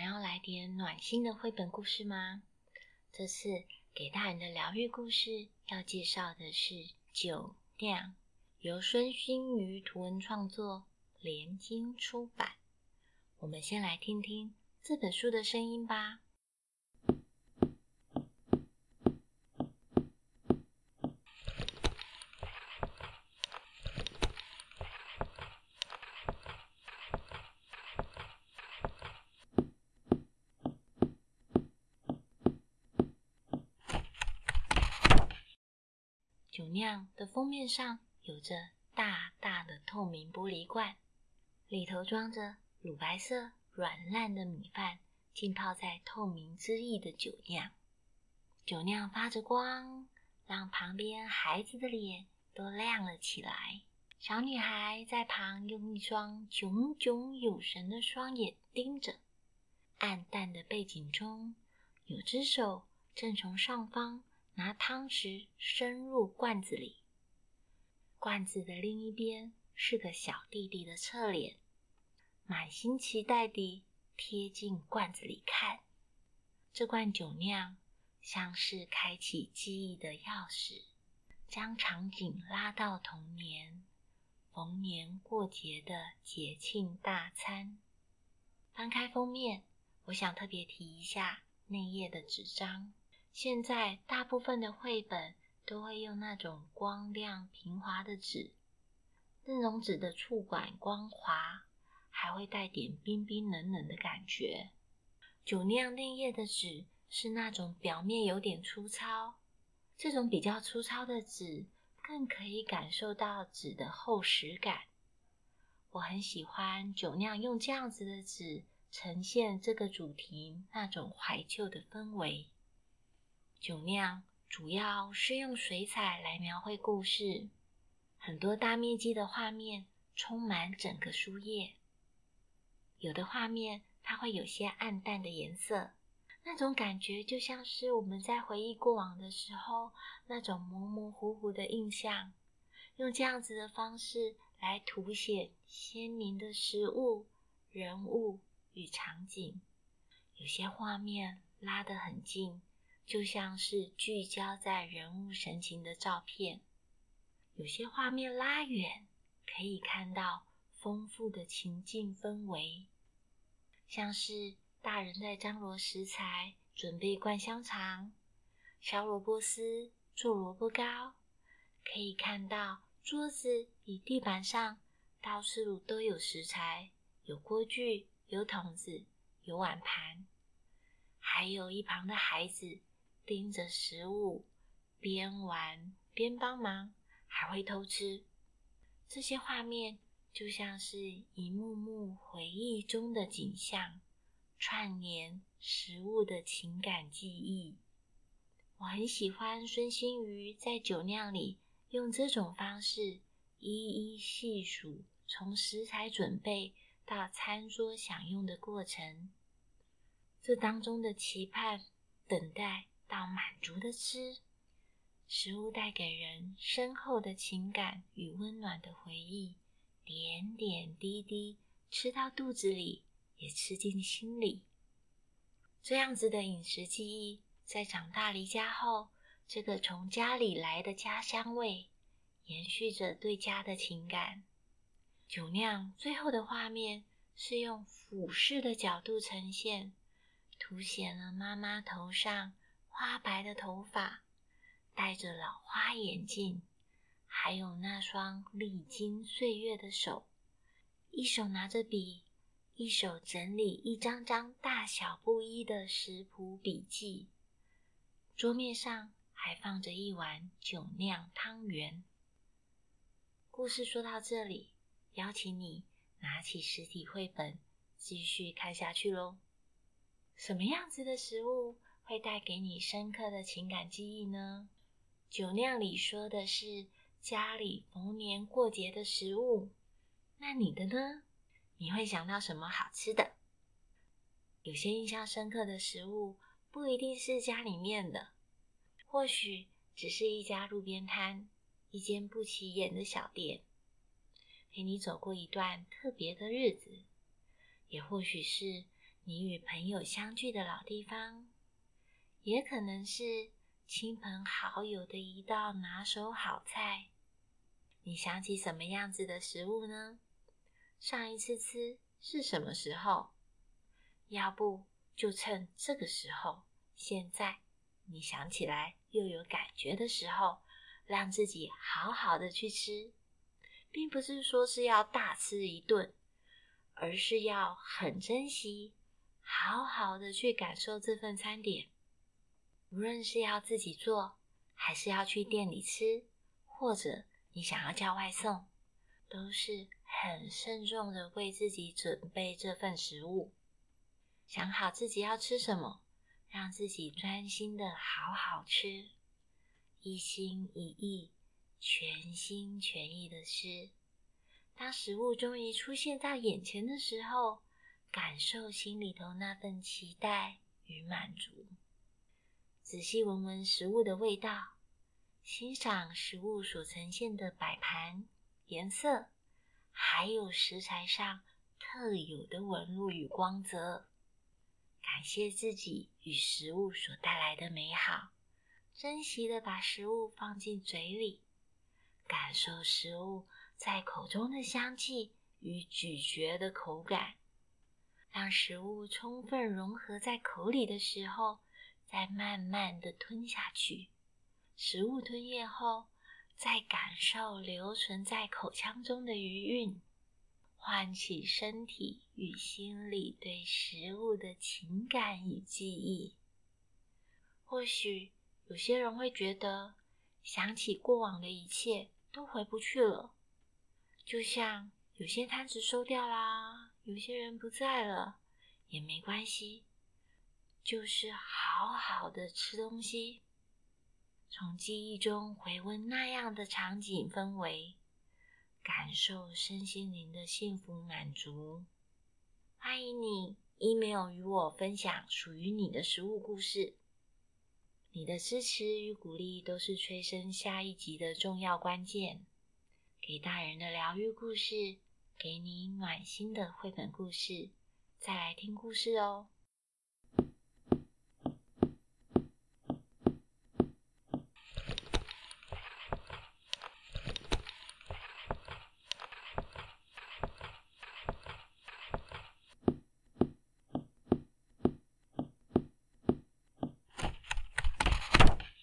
想要来点暖心的绘本故事吗？这次给大人的疗愈故事要介绍的是《酒酿》，由孙馨瑜图文创作，联经出版。我们先来听听这本书的声音吧。酒酿的封面上有着大大的透明玻璃罐，里头装着乳白色软烂的米饭，浸泡在透明汁液的酒酿。酒酿发着光，让旁边孩子的脸都亮了起来。小女孩在旁用一双炯炯有神的双眼盯着，暗淡的背景中，有只手正从上方拿汤匙伸入罐子里，罐子的另一边是个小弟弟的侧脸，满心期待地贴近罐子里看。这罐酒酿像是开启记忆的钥匙，将场景拉到童年，逢年过节的节庆大餐。翻开封面，我想特别提一下内页的纸张。现在大部分的绘本都会用那种光亮平滑的纸，那种纸的触感光滑，还会带点冰冰冷冷的感觉。酒酿内页的纸是那种表面有点粗糙，这种比较粗糙的纸更可以感受到纸的厚实感。我很喜欢酒酿用这样子的纸呈现这个主题那种怀旧的氛围。酒酿主要是用水彩来描绘故事，很多大面积的画面充满整个书页。有的画面它会有些暗淡的颜色，那种感觉就像是我们在回忆过往的时候那种模模糊糊的印象。用这样子的方式来凸显鲜明的食物、人物与场景。有些画面拉得很近，就像是聚焦在人物神情的照片，有些画面拉远，可以看到丰富的情境氛围，像是大人在张罗食材，准备灌香肠、削萝卜丝、做萝卜糕，可以看到桌子与地板上到处都有食材，有锅具、有桶子、有碗盘，还有一旁的孩子盯着食物，边玩边帮忙，还会偷吃。这些画面就像是一幕幕回忆中的景象，串联食物的情感记忆。我很喜欢孙馨瑜在酒酿里用这种方式一一细数从食材准备到餐桌享用的过程，这当中的期盼、等待到满足的吃，食物带给人深厚的情感与温暖的回忆，点点滴滴吃到肚子里，也吃进心里。这样子的饮食记忆，在长大离家后，这个从家里来的家乡味，延续着对家的情感。酒酿最后的画面是用俯视的角度呈现，凸显了妈妈头上花白的头发，戴着老花眼镜，还有那双历经岁月的手，一手拿着笔，一手整理一张张大小不一的食谱笔记。桌面上还放着一碗酒酿汤圆。故事说到这里，邀请你拿起实体绘本，继续看下去咯。什么样子的食物会带给你深刻的情感记忆呢？酒酿里说的是家里逢年过节的食物，那你的呢？你会想到什么好吃的？有些印象深刻的食物不一定是家里面的，或许只是一家路边摊，一间不起眼的小店，陪你走过一段特别的日子，也或许是你与朋友相聚的老地方，也可能是亲朋好友的一道拿手好菜。你想起什么样子的食物呢？上一次吃是什么时候？要不就趁这个时候，现在你想起来又有感觉的时候，让自己好好的去吃，并不是说是要大吃一顿，而是要很珍惜，好好的去感受这份餐点。无论是要自己做，还是要去店里吃，或者你想要叫外送，都是很慎重的为自己准备这份食物。想好自己要吃什么，让自己专心的好好吃，一心一意，全心全意的吃。当食物终于出现在眼前的时候，感受心里头那份期待与满足。仔细闻闻食物的味道，欣赏食物所呈现的摆盘、颜色，还有食材上特有的纹路与光泽。感谢自己与食物所带来的美好，珍惜的把食物放进嘴里，感受食物在口中的香气与咀嚼的口感，让食物充分融合在口里的时候，再慢慢的吞下去。食物吞咽后，再感受留存在口腔中的余韵，唤起身体与心里对食物的情感与记忆。或许有些人会觉得，想起过往的一切都回不去了，就像有些摊子收掉啦，有些人不在了，也没关系，就是好好的吃东西，从记忆中回温那样的场景氛围，感受身心灵的幸福满足。欢迎你 email 与我分享属于你的食物故事，你的支持与鼓励都是催生下一集的重要关键。给大人的疗愈故事，给你暖心的绘本故事，再来听故事哦。